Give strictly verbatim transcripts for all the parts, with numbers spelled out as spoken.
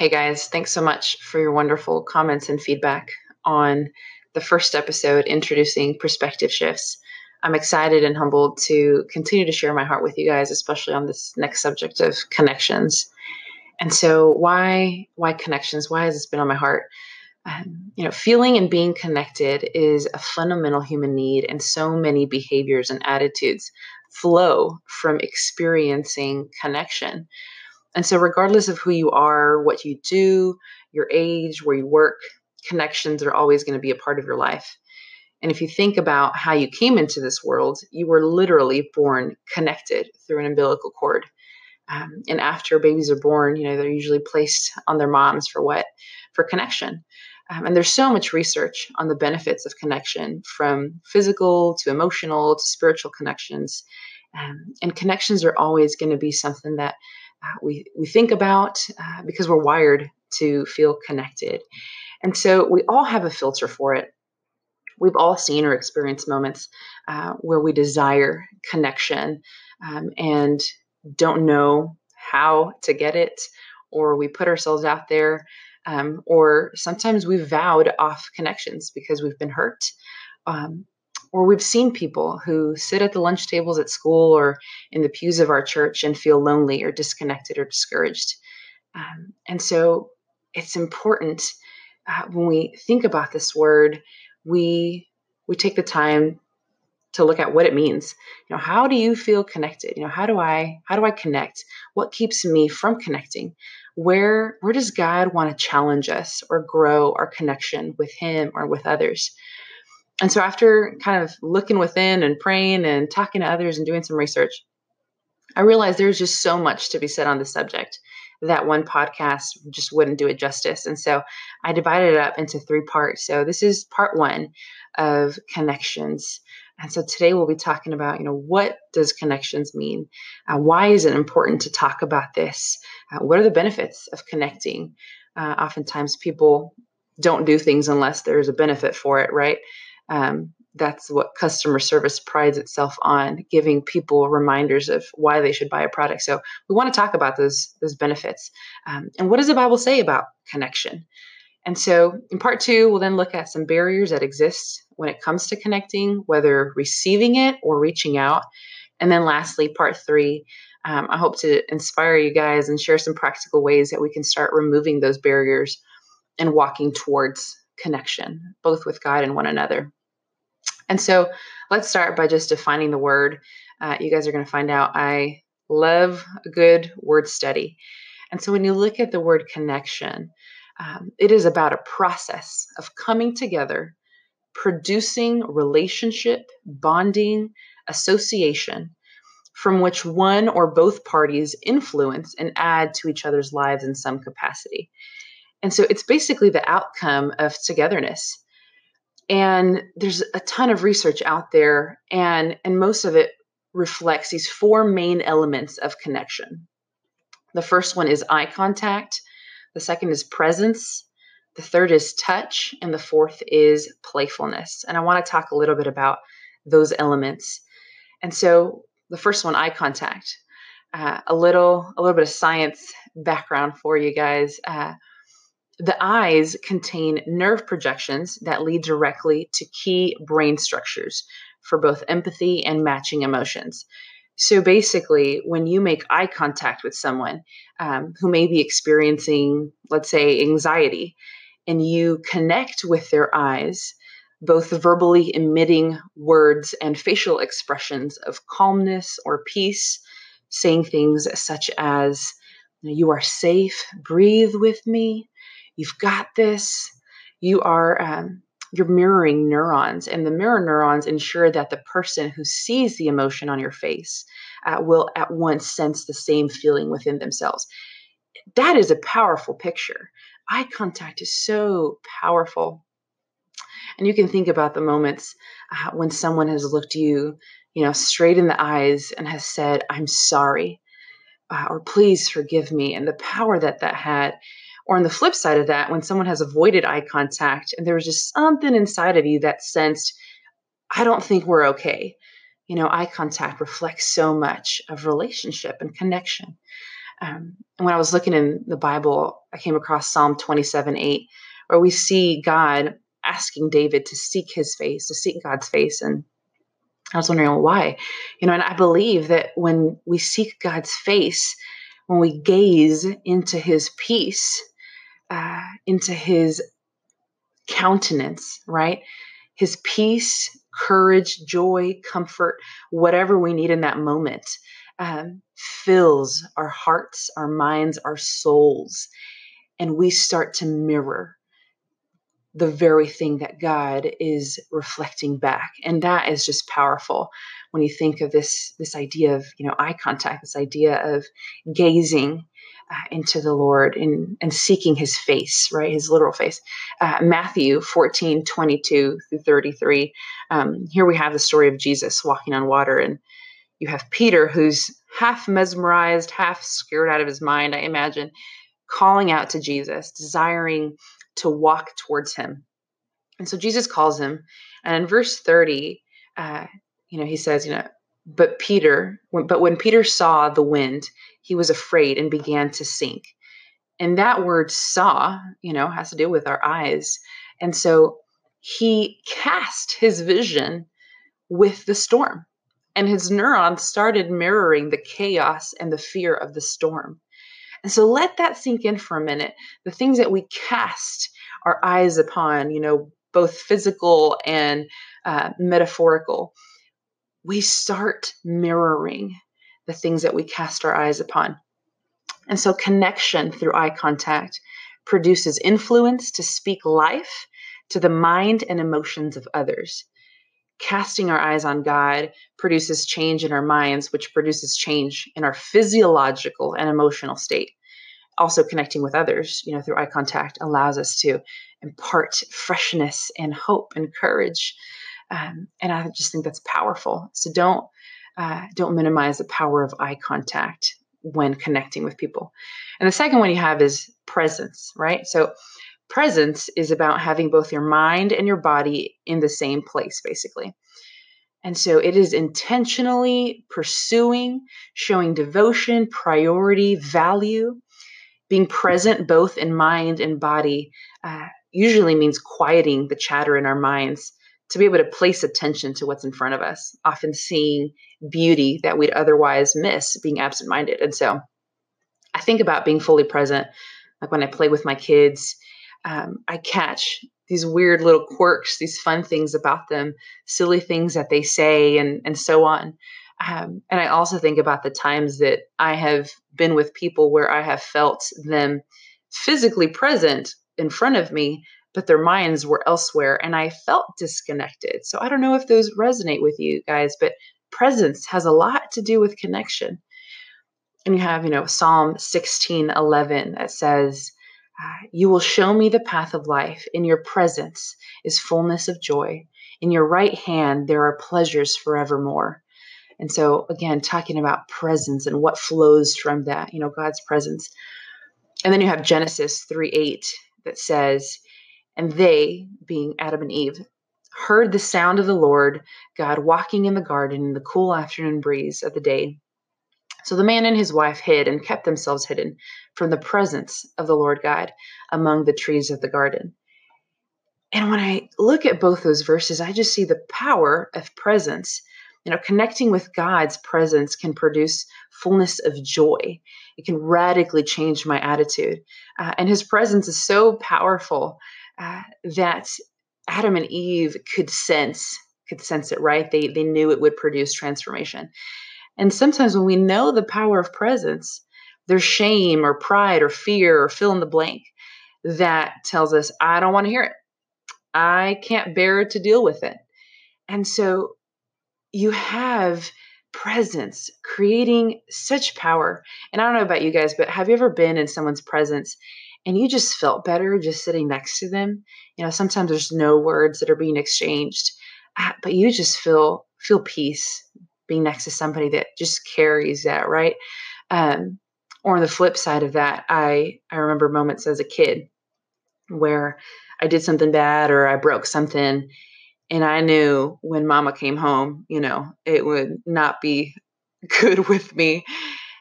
Hey guys, thanks so much for your wonderful comments and feedback on the first episode, Introducing Perspective Shifts. I'm excited and humbled to continue to share my heart with you guys, especially on this next subject of connections. And so why, why connections? Why has this been on my heart? Um, you know, feeling and being connected is a fundamental human need, and so many behaviors and attitudes flow from experiencing connection. And so regardless of who you are, what you do, your age, where you work, connections are always going to be a part of your life. And if you think about how you came into this world, you were literally born connected through an umbilical cord. Um, and after babies are born, you know, they're usually placed on their moms for what? For connection. Um, and there's so much research on the benefits of connection, from physical to emotional to spiritual connections. Um, and connections are always going to be something that Uh, we, we think about uh, because we're wired to feel connected. And so we all have a filter for it. We've all seen or experienced moments uh, where we desire connection um, and don't know how to get it, or we put ourselves out there, um, or sometimes we've vowed off connections because we've been hurt. Um, Or we've seen people who sit at the lunch tables at school or in the pews of our church and feel lonely or disconnected or discouraged. Um, and so it's important uh, when we think about this word, we we take the time to look at what it means. You know, how do you feel connected? You know, how do I how do I connect? What keeps me from connecting? Where where does God want to challenge us or grow our connection with Him or with others? And so after kind of looking within and praying and talking to others and doing some research, I realized there's just so much to be said on the subject that one podcast just wouldn't do it justice. And so I divided it up into three parts. So this is part one of connections. And so today we'll be talking about, you know, what does connections mean? Uh, why is it important to talk about this? Uh, what are the benefits of connecting? Uh, oftentimes people don't do things unless there's a benefit for it, right? Um, that's what customer service prides itself on, giving people reminders of why they should buy a product. So we want to talk about those, those benefits. Um, and what does the Bible say about connection? And so in part two, we'll then look at some barriers that exist when it comes to connecting, whether receiving it or reaching out. And then lastly, part three, um, I hope to inspire you guys and share some practical ways that we can start removing those barriers and walking towards connection, both with God and one another. And so let's start by just defining the word. Uh, you guys are going to find out I love a good word study. And so when you look at the word connection, um, it is about a process of coming together, producing relationship, bonding, association, from which one or both parties influence and add to each other's lives in some capacity. And so it's basically the outcome of togetherness. And there's a ton of research out there, and, and most of it reflects these four main elements of connection. The first one is eye contact. The second is presence. The third is touch. And the fourth is playfulness. And I want to talk a little bit about those elements. And so the first one, eye contact. Uh, a little, a little bit of science background for you guys. Uh, The eyes contain nerve projections that lead directly to key brain structures for both empathy and matching emotions. So basically, when you make eye contact with someone um, who may be experiencing, let's say, anxiety, and you connect with their eyes, both verbally emitting words and facial expressions of calmness or peace, saying things such as, "You are safe, breathe with me. You've got this." You are, um, you're mirroring neurons, and the mirror neurons ensure that the person who sees the emotion on your face uh, will at once sense the same feeling within themselves. That is a powerful picture. Eye contact is so powerful. And you can think about the moments uh, when someone has looked you, you know, straight in the eyes and has said, "I'm sorry," uh, or "Please forgive me," and the power that that had. Or on the flip side of that, when someone has avoided eye contact and there was just something inside of you that sensed, "I don't think we're okay." You know, eye contact reflects so much of relationship and connection. Um, and when I was looking in the Bible, I came across Psalm twenty-seven eight, where we see God asking David to seek his face, to seek God's face. And I was wondering, well, why? You know, and I believe that when we seek God's face, when we gaze into his peace, uh, into his countenance, right? His peace, courage, joy, comfort, whatever we need in that moment, um, fills our hearts, our minds, our souls, and we start to mirror the very thing that God is reflecting back. And that is just powerful when you think of this, this idea of, you know, eye contact, this idea of gazing uh, into the Lord and, and seeking his face, right? His literal face. Uh, Matthew fourteen, twenty-two through thirty-three. Um, here we have the story of Jesus walking on water, and you have Peter, who's half mesmerized, half scared out of his mind, I imagine, calling out to Jesus, desiring to walk towards him. And so Jesus calls him. And in verse thirty, uh, you know, he says, you know, but Peter, when, but when Peter saw the wind, he was afraid and began to sink. And that word saw, you know, has to do with our eyes. And so he cast his vision with the storm, and his neurons started mirroring the chaos and the fear of the storm. And so let that sink in for a minute. The things that we cast our eyes upon, you know, both physical and uh, metaphorical, we start mirroring the things that we cast our eyes upon. And so connection through eye contact produces influence to speak life to the mind and emotions of others. Casting our eyes on God produces change in our minds, which produces change in our physiological and emotional state. Also connecting with others, you know, through eye contact allows us to impart freshness and hope and courage. Um, and I just think that's powerful. So don't, uh, don't minimize the power of eye contact when connecting with people. And the second one you have is presence, right? So presence is about having both your mind and your body in the same place, basically. And so it is intentionally pursuing, showing devotion, priority, value. Being present both in mind and body uh, usually means quieting the chatter in our minds to be able to place attention to what's in front of us, often seeing beauty that we'd otherwise miss being absent-minded. And so I think about being fully present, like when I play with my kids. Um, I catch these weird little quirks, these fun things about them, silly things that they say, and, and so on. Um, and I also think about the times that I have been with people where I have felt them physically present in front of me, but their minds were elsewhere and I felt disconnected. So I don't know if those resonate with you guys, but presence has a lot to do with connection. And you have, you know, Psalm sixteen eleven that says, Uh, you will show me the path of life. In your presence is fullness of joy. In your right hand, there are pleasures forevermore. And so again, talking about presence and what flows from that, you know, God's presence. And then you have Genesis three eight that says, and they, being Adam and Eve, heard the sound of the Lord God walking in the garden in the cool afternoon breeze of the day. So the man and his wife hid and kept themselves hidden from the presence of the Lord God among the trees of the garden. And when I look at both those verses, I just see the power of presence. You know, connecting with God's presence can produce fullness of joy. It can radically change my attitude. Uh, and his presence is so powerful uh, that Adam and Eve could sense, could sense it, right? They, they knew it would produce transformation. And sometimes when we know the power of presence, there's shame or pride or fear or fill in the blank that tells us, I don't want to hear it. I can't bear to deal with it. And so you have presence creating such power. And I don't know about you guys, but have you ever been in someone's presence and you just felt better just sitting next to them? You know, sometimes there's no words that are being exchanged, but you just feel, feel peace. Being next to somebody that just carries that, right? Um, or on the flip side of that, I, I remember moments as a kid where I did something bad or I broke something. And I knew when mama came home, you know, it would not be good with me.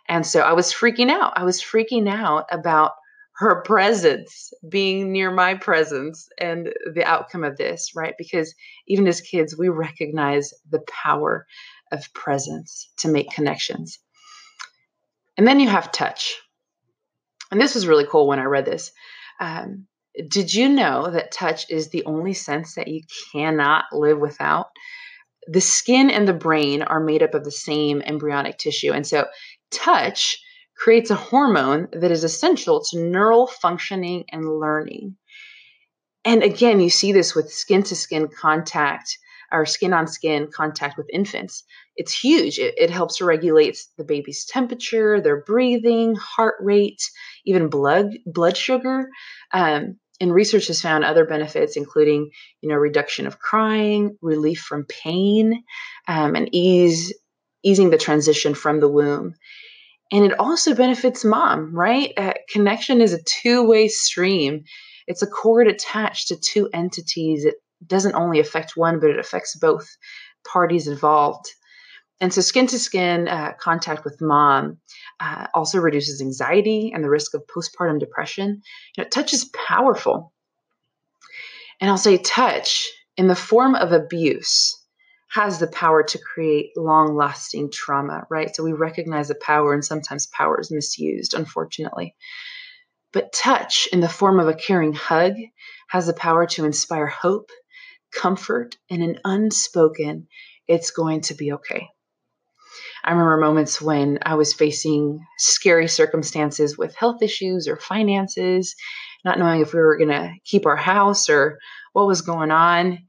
And so I was freaking out. I was freaking out about her presence, being near my presence, and the outcome of this, right? Because even as kids, we recognize the power of presence to make connections. And then you have touch. And this was really cool when I read this. Um, did you know that touch is the only sense that you cannot live without? The skin and the brain are made up of the same embryonic tissue. And so touch creates a hormone that is essential to neural functioning and learning. And again, you see this with skin-to-skin contact or skin-on-skin contact with infants. It's huge. It, it helps regulate the baby's temperature, their breathing, heart rate, even blood blood sugar. Um, and research has found other benefits, including, you know, reduction of crying, relief from pain, um, and ease easing the transition from the womb. And it also benefits mom, right? Uh, connection is a two-way stream. It's a cord attached to two entities. It doesn't only affect one, but it affects both parties involved. And so skin-to-skin uh, contact with mom uh, also reduces anxiety and the risk of postpartum depression. You know, touch is powerful. And I'll say touch in the form of abuse has the power to create long-lasting trauma, right? So we recognize the power, and sometimes power is misused, unfortunately. But touch in the form of a caring hug has the power to inspire hope, comfort, and an unspoken, it's going to be okay. I remember moments when I was facing scary circumstances with health issues or finances, not knowing if we were going to keep our house or what was going on.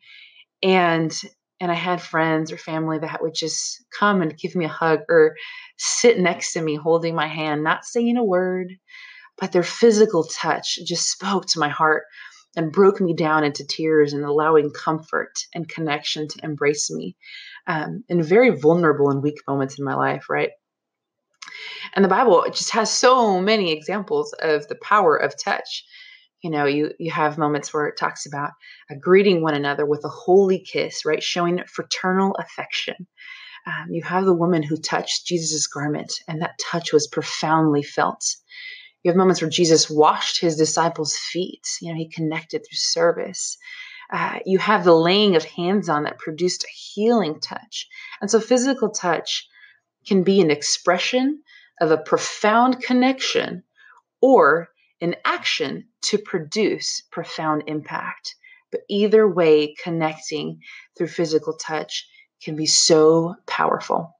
And And I had friends or family that would just come and give me a hug or sit next to me, holding my hand, not saying a word, but their physical touch just spoke to my heart and broke me down into tears and allowing comfort and connection to embrace me um, in very vulnerable and weak moments in my life, right? And the Bible just has so many examples of the power of touch. You know, you, you have moments where it talks about uh, greeting one another with a holy kiss, right? Showing fraternal affection. Um, you have the woman who touched Jesus' garment, and that touch was profoundly felt. You have moments where Jesus washed his disciples' feet. You know, he connected through service. Uh, you have the laying of hands on that produced a healing touch. And so physical touch can be an expression of a profound connection or in action to produce profound impact. But either way, connecting through physical touch can be so powerful.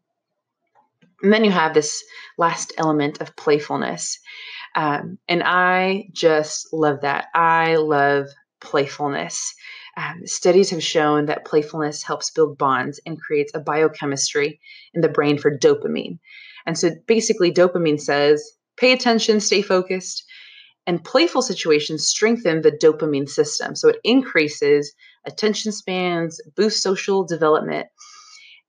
And then you have this last element of playfulness. Um, and I just love that. I love playfulness. Um, studies have shown that playfulness helps build bonds and creates a biochemistry in the brain for dopamine. And so basically dopamine says, pay attention, stay focused. And playful situations strengthen the dopamine system. So it increases attention spans, boosts social development.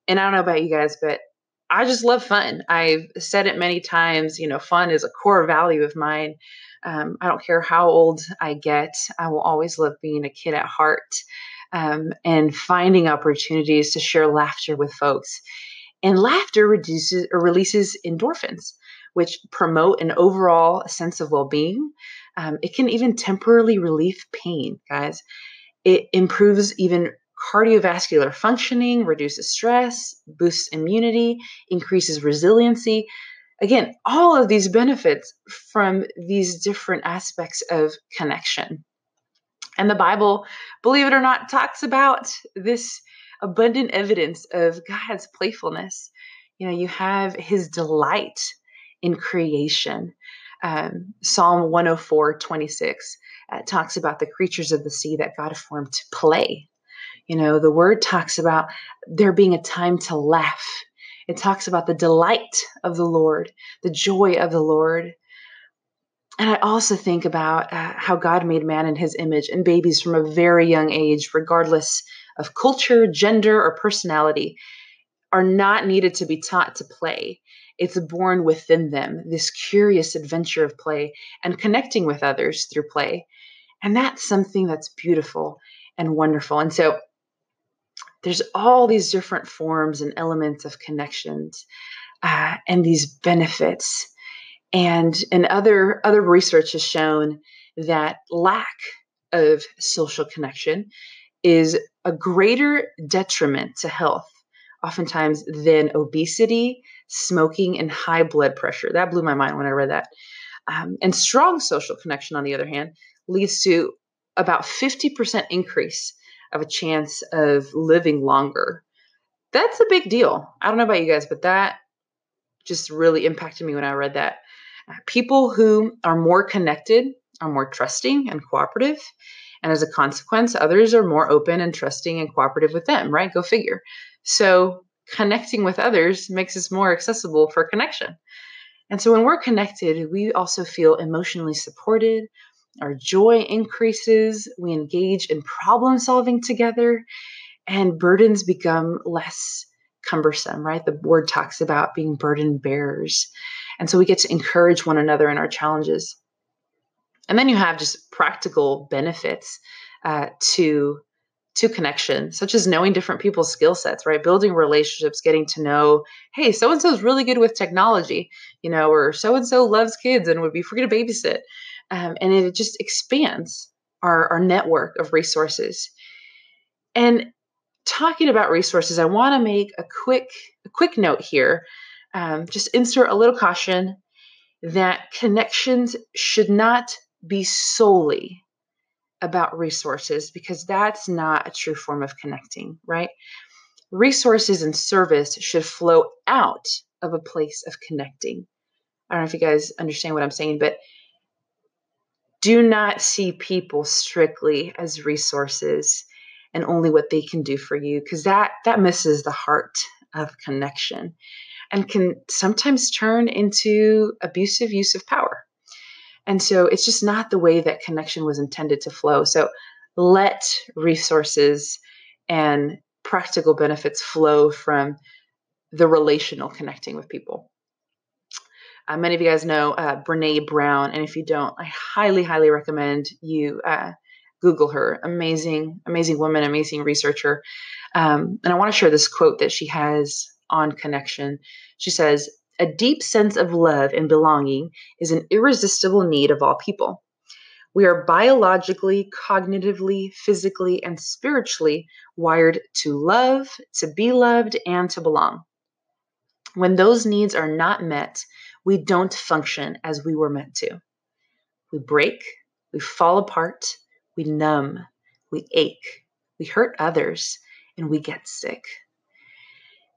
And I don't know about you guys, but I just love fun. I've said it many times, you know, fun is a core value of mine. Um, I don't care how old I get. I will always love being a kid at heart um, and finding opportunities to share laughter with folks. And laughter reduces or releases endorphins, which promote an overall sense of well-being. Um, it can even temporarily relieve pain, guys. It improves even cardiovascular functioning, reduces stress, boosts immunity, increases resiliency. Again, all of these benefits from these different aspects of connection. And the Bible, believe it or not, talks about this abundant evidence of God's playfulness. You know, you have his delight in creation. Um, Psalm one oh four, twenty-six uh, talks about the creatures of the sea that God formed to play. You know, the word talks about there being a time to laugh. It talks about the delight of the Lord, the joy of the Lord. And I also think about uh, how God made man in his image and babies from a very young age, regardless of culture, gender, or personality, are not needed to be taught to play. It's born within them, this curious adventure of play and connecting with others through play. And that's something that's beautiful and wonderful. And so there's all these different forms and elements of connections. uh, and these benefits. And and other other research has shown that lack of social connection is a greater detriment to health, oftentimes, than obesity, smoking, and high blood pressure. That blew my mind when I read that. Um, and strong social connection, on the other hand, leads to about fifty percent increase of a chance of living longer. That's a big deal. I don't know about you guys, but that just really impacted me when I read that. Uh, people who are more connected are more trusting and cooperative. And as a consequence, others are more open and trusting and cooperative with them, right? Go figure. So connecting with others makes us more accessible for connection. And so when we're connected, we also feel emotionally supported. Our joy increases. We engage in problem solving together, and burdens become less cumbersome, right? The word talks about being burden bearers. And so we get to encourage one another in our challenges. And then you have just practical benefits uh, to, to connection, such as knowing different people's skill sets, right? Building relationships, getting to know, hey, so-and-so is really good with technology, you know, or so-and-so loves kids and would be free to babysit. Um, and it just expands our, our network of resources. And talking about resources, I want to make a quick, a quick note here. Um, just insert a little caution that connections should not be solely about resources, because that's not a true form of connecting, right? Resources and service should flow out of a place of connecting. I don't know if you guys understand what I'm saying, but do not see people strictly as resources and only what they can do for you, because that, that misses the heart of connection and can sometimes turn into abusive use of power. And so it's just not the way that connection was intended to flow. So let resources and practical benefits flow from the relational connecting with people. Uh, many of you guys know uh, Brené Brown, and if you don't, I highly, highly recommend you uh, Google her. Amazing, amazing woman, amazing researcher. Um, and I want to share this quote that she has on connection. She says, "A deep sense of love and belonging is an irresistible need of all people. We are biologically, cognitively, physically, and spiritually wired to love, to be loved, and to belong. When those needs are not met, we don't function as we were meant to. We break, we fall apart, we numb, we ache, we hurt others, and we get sick."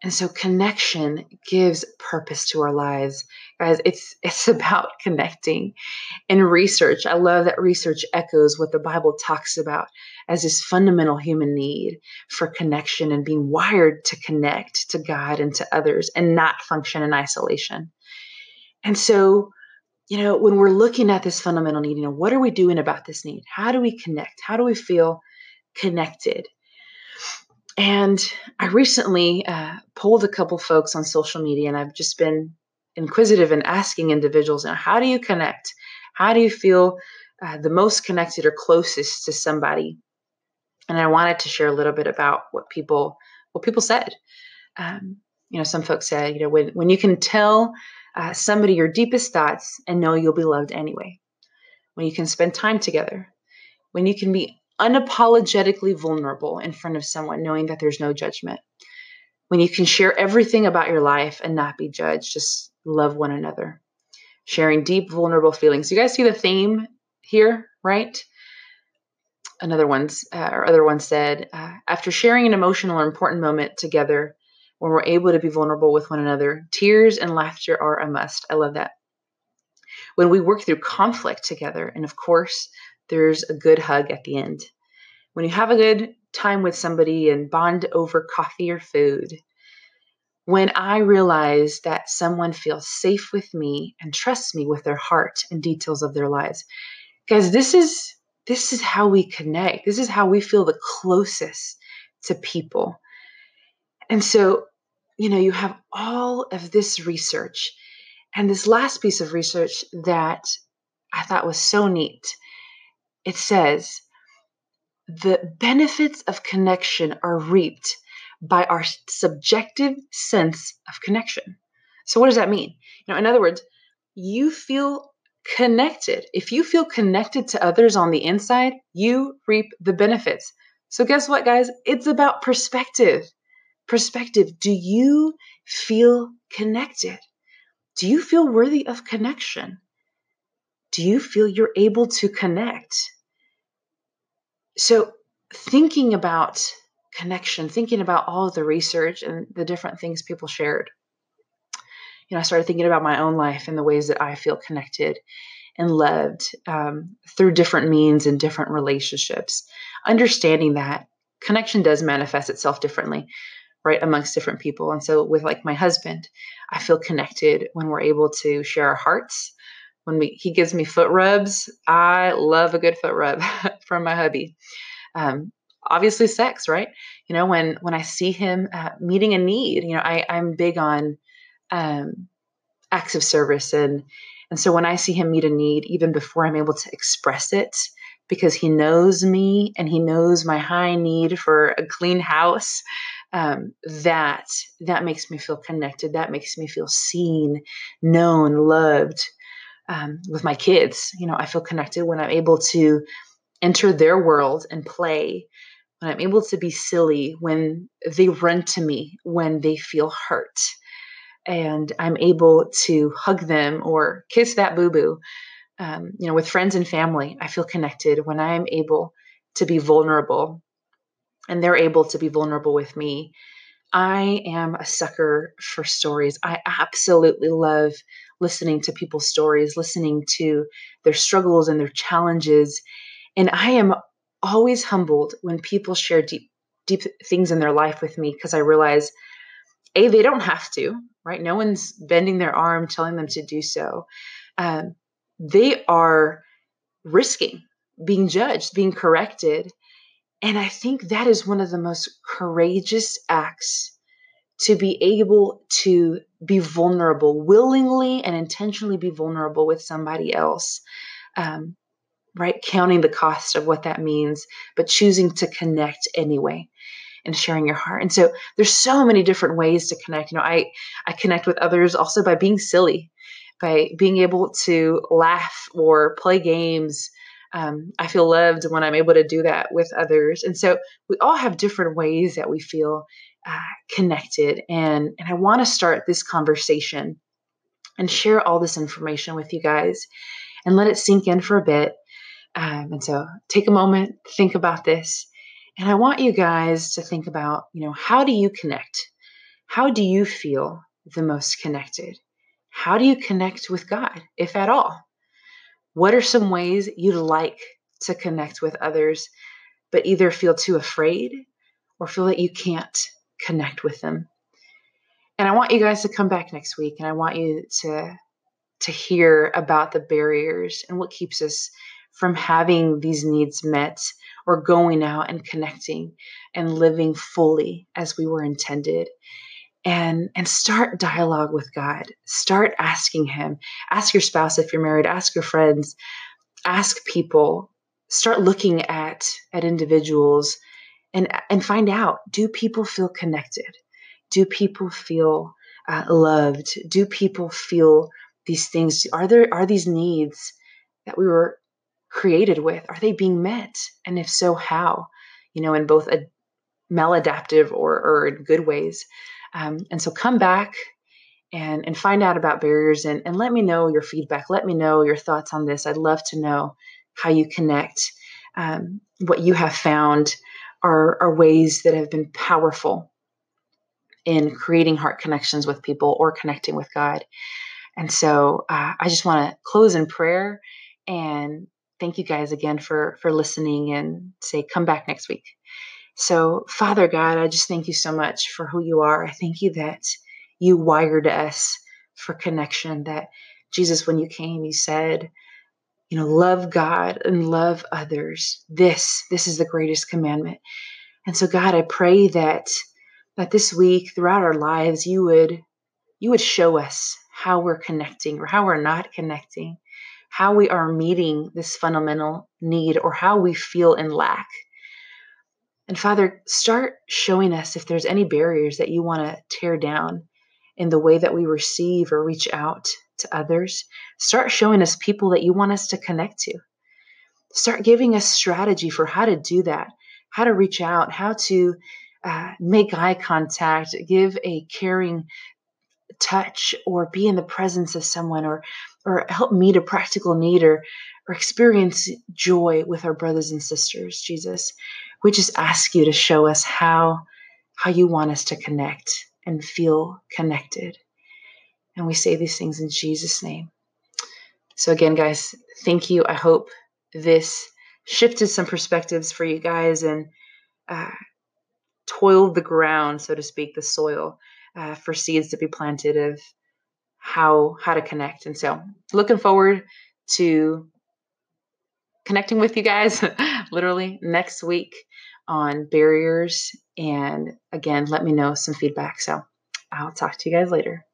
And so connection gives purpose to our lives. Guys, it's it's about connecting. And research, I love that research echoes what the Bible talks about as this fundamental human need for connection and being wired to connect to God and to others and not function in isolation. And so, you know, when we're looking at this fundamental need, you know, what are we doing about this need? How do we connect? How do we feel connected? And I recently uh, polled a couple folks on social media, and I've just been inquisitive and asking individuals, now, how do you connect? How do you feel uh, the most connected or closest to somebody? And I wanted to share a little bit about what people what people said. Um, you know, some folks said, you know, when when you can tell uh, somebody your deepest thoughts and know you'll be loved anyway, when you can spend time together, when you can be unapologetically vulnerable in front of someone, knowing that there's no judgment, when you can share everything about your life and not be judged, just love one another, sharing deep, vulnerable feelings. You guys see the theme here, right? Another one's, uh, or other one said, uh, after sharing an emotional or important moment together, when we're able to be vulnerable with one another, tears and laughter are a must. I love that. When we work through conflict together, and of course, there's a good hug at the end. When you have a good time with somebody and bond over coffee or food. When I realize that someone feels safe with me and trusts me with their heart and details of their lives. Guys, this is, this is how we connect. This is how we feel the closest to people. And so, you know, you have all of this research. And this last piece of research that I thought was so neat. It says, the benefits of connection are reaped by our subjective sense of connection. So what does that mean? You know, in other words, you feel connected. If you feel connected to others on the inside, you reap the benefits. So guess what, guys? It's about perspective. Perspective. Do you feel connected? Do you feel worthy of connection? Do you feel you're able to connect? So thinking about connection, thinking about all of the research and the different things people shared, you know, I started thinking about my own life and the ways that I feel connected and loved um, through different means and different relationships. Understanding that connection does manifest itself differently, right, amongst different people. And so with like my husband, I feel connected when we're able to share our hearts. When we, he gives me foot rubs, I love a good foot rub from my hubby. Um, obviously sex, right? You know, when, when I see him uh, meeting a need, you know, I, I'm big on um, acts of service. And, and so when I see him meet a need, even before I'm able to express it, because he knows me and he knows my high need for a clean house, um, that, that makes me feel connected. That makes me feel seen, known, loved. Um, with my kids, you know, I feel connected when I'm able to enter their world and play, when I'm able to be silly, when they run to me, when they feel hurt, and I'm able to hug them or kiss that boo-boo. Um, you know, with friends and family, I feel connected when I'm able to be vulnerable and they're able to be vulnerable with me. I am a sucker for stories. I absolutely love listening to people's stories, listening to their struggles and their challenges. And I am always humbled when people share deep, deep things in their life with me, because I realize, A, they don't have to, right? No one's bending their arm, telling them to do so. Um, they are risking being judged, being corrected. And I think that is one of the most courageous acts, to be able to be vulnerable, willingly and intentionally be vulnerable with somebody else, um, right? Counting the cost of what that means, but choosing to connect anyway and sharing your heart. And so there's so many different ways to connect. You know, I, I connect with others also by being silly, by being able to laugh or play games. Um, I feel loved when I'm able to do that with others. And so we all have different ways that we feel uh, connected. And, and I want to start this conversation and share all this information with you guys and let it sink in for a bit. Um, and so take a moment, think about this. And I want you guys to think about, you know, how do you connect? How do you feel the most connected? How do you connect with God, if at all? What are some ways you'd like to connect with others, but either feel too afraid or feel that you can't connect with them? And I want you guys to come back next week, and I want you to, to hear about the barriers and what keeps us from having these needs met or going out and connecting and living fully as we were intended. And, and start dialogue with God. Start asking him. Ask your spouse if you're married. Ask your friends. Ask people. Start looking at, at individuals and, and find out, do people feel connected? Do people feel uh, loved? Do people feel these things? Are there, are these needs that we were created with? Are they being met? And if so, how? You know, in both a maladaptive or, or in good ways. Um, and so come back and, and find out about barriers, and, and let me know your feedback. Let me know your thoughts on this. I'd love to know how you connect, um, what you have found are, are ways that have been powerful in creating heart connections with people or connecting with God. And so uh, I just want to close in prayer and thank you guys again for, for listening, and say, come back next week. So, Father God, I just thank you so much for who you are. I thank you that you wired us for connection, that Jesus, when you came, you said, you know, love God and love others. This, this is the greatest commandment. And so, God, I pray that, that this week throughout our lives, you would, you would show us how we're connecting or how we're not connecting, how we are meeting this fundamental need, or how we feel in lack. And Father, start showing us if there's any barriers that you want to tear down in the way that we receive or reach out to others. Start showing us people that you want us to connect to. Start giving us strategy for how to do that, how to reach out, how to uh, make eye contact, give a caring touch, or be in the presence of someone, or or help meet a practical need, or, or experience joy with our brothers and sisters, Jesus. We just ask you to show us how, how you want us to connect and feel connected. And we say these things in Jesus' name. So again, guys, thank you. I hope this shifted some perspectives for you guys and uh, toiled the ground, so to speak, the soil uh, for seeds to be planted of how how to connect. And so looking forward to connecting with you guys literally next week on barriers. And again, let me know some feedback. So I'll talk to you guys later.